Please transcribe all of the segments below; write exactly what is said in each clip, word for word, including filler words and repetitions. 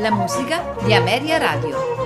la musica di America Radio.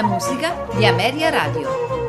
la musica di America Radio.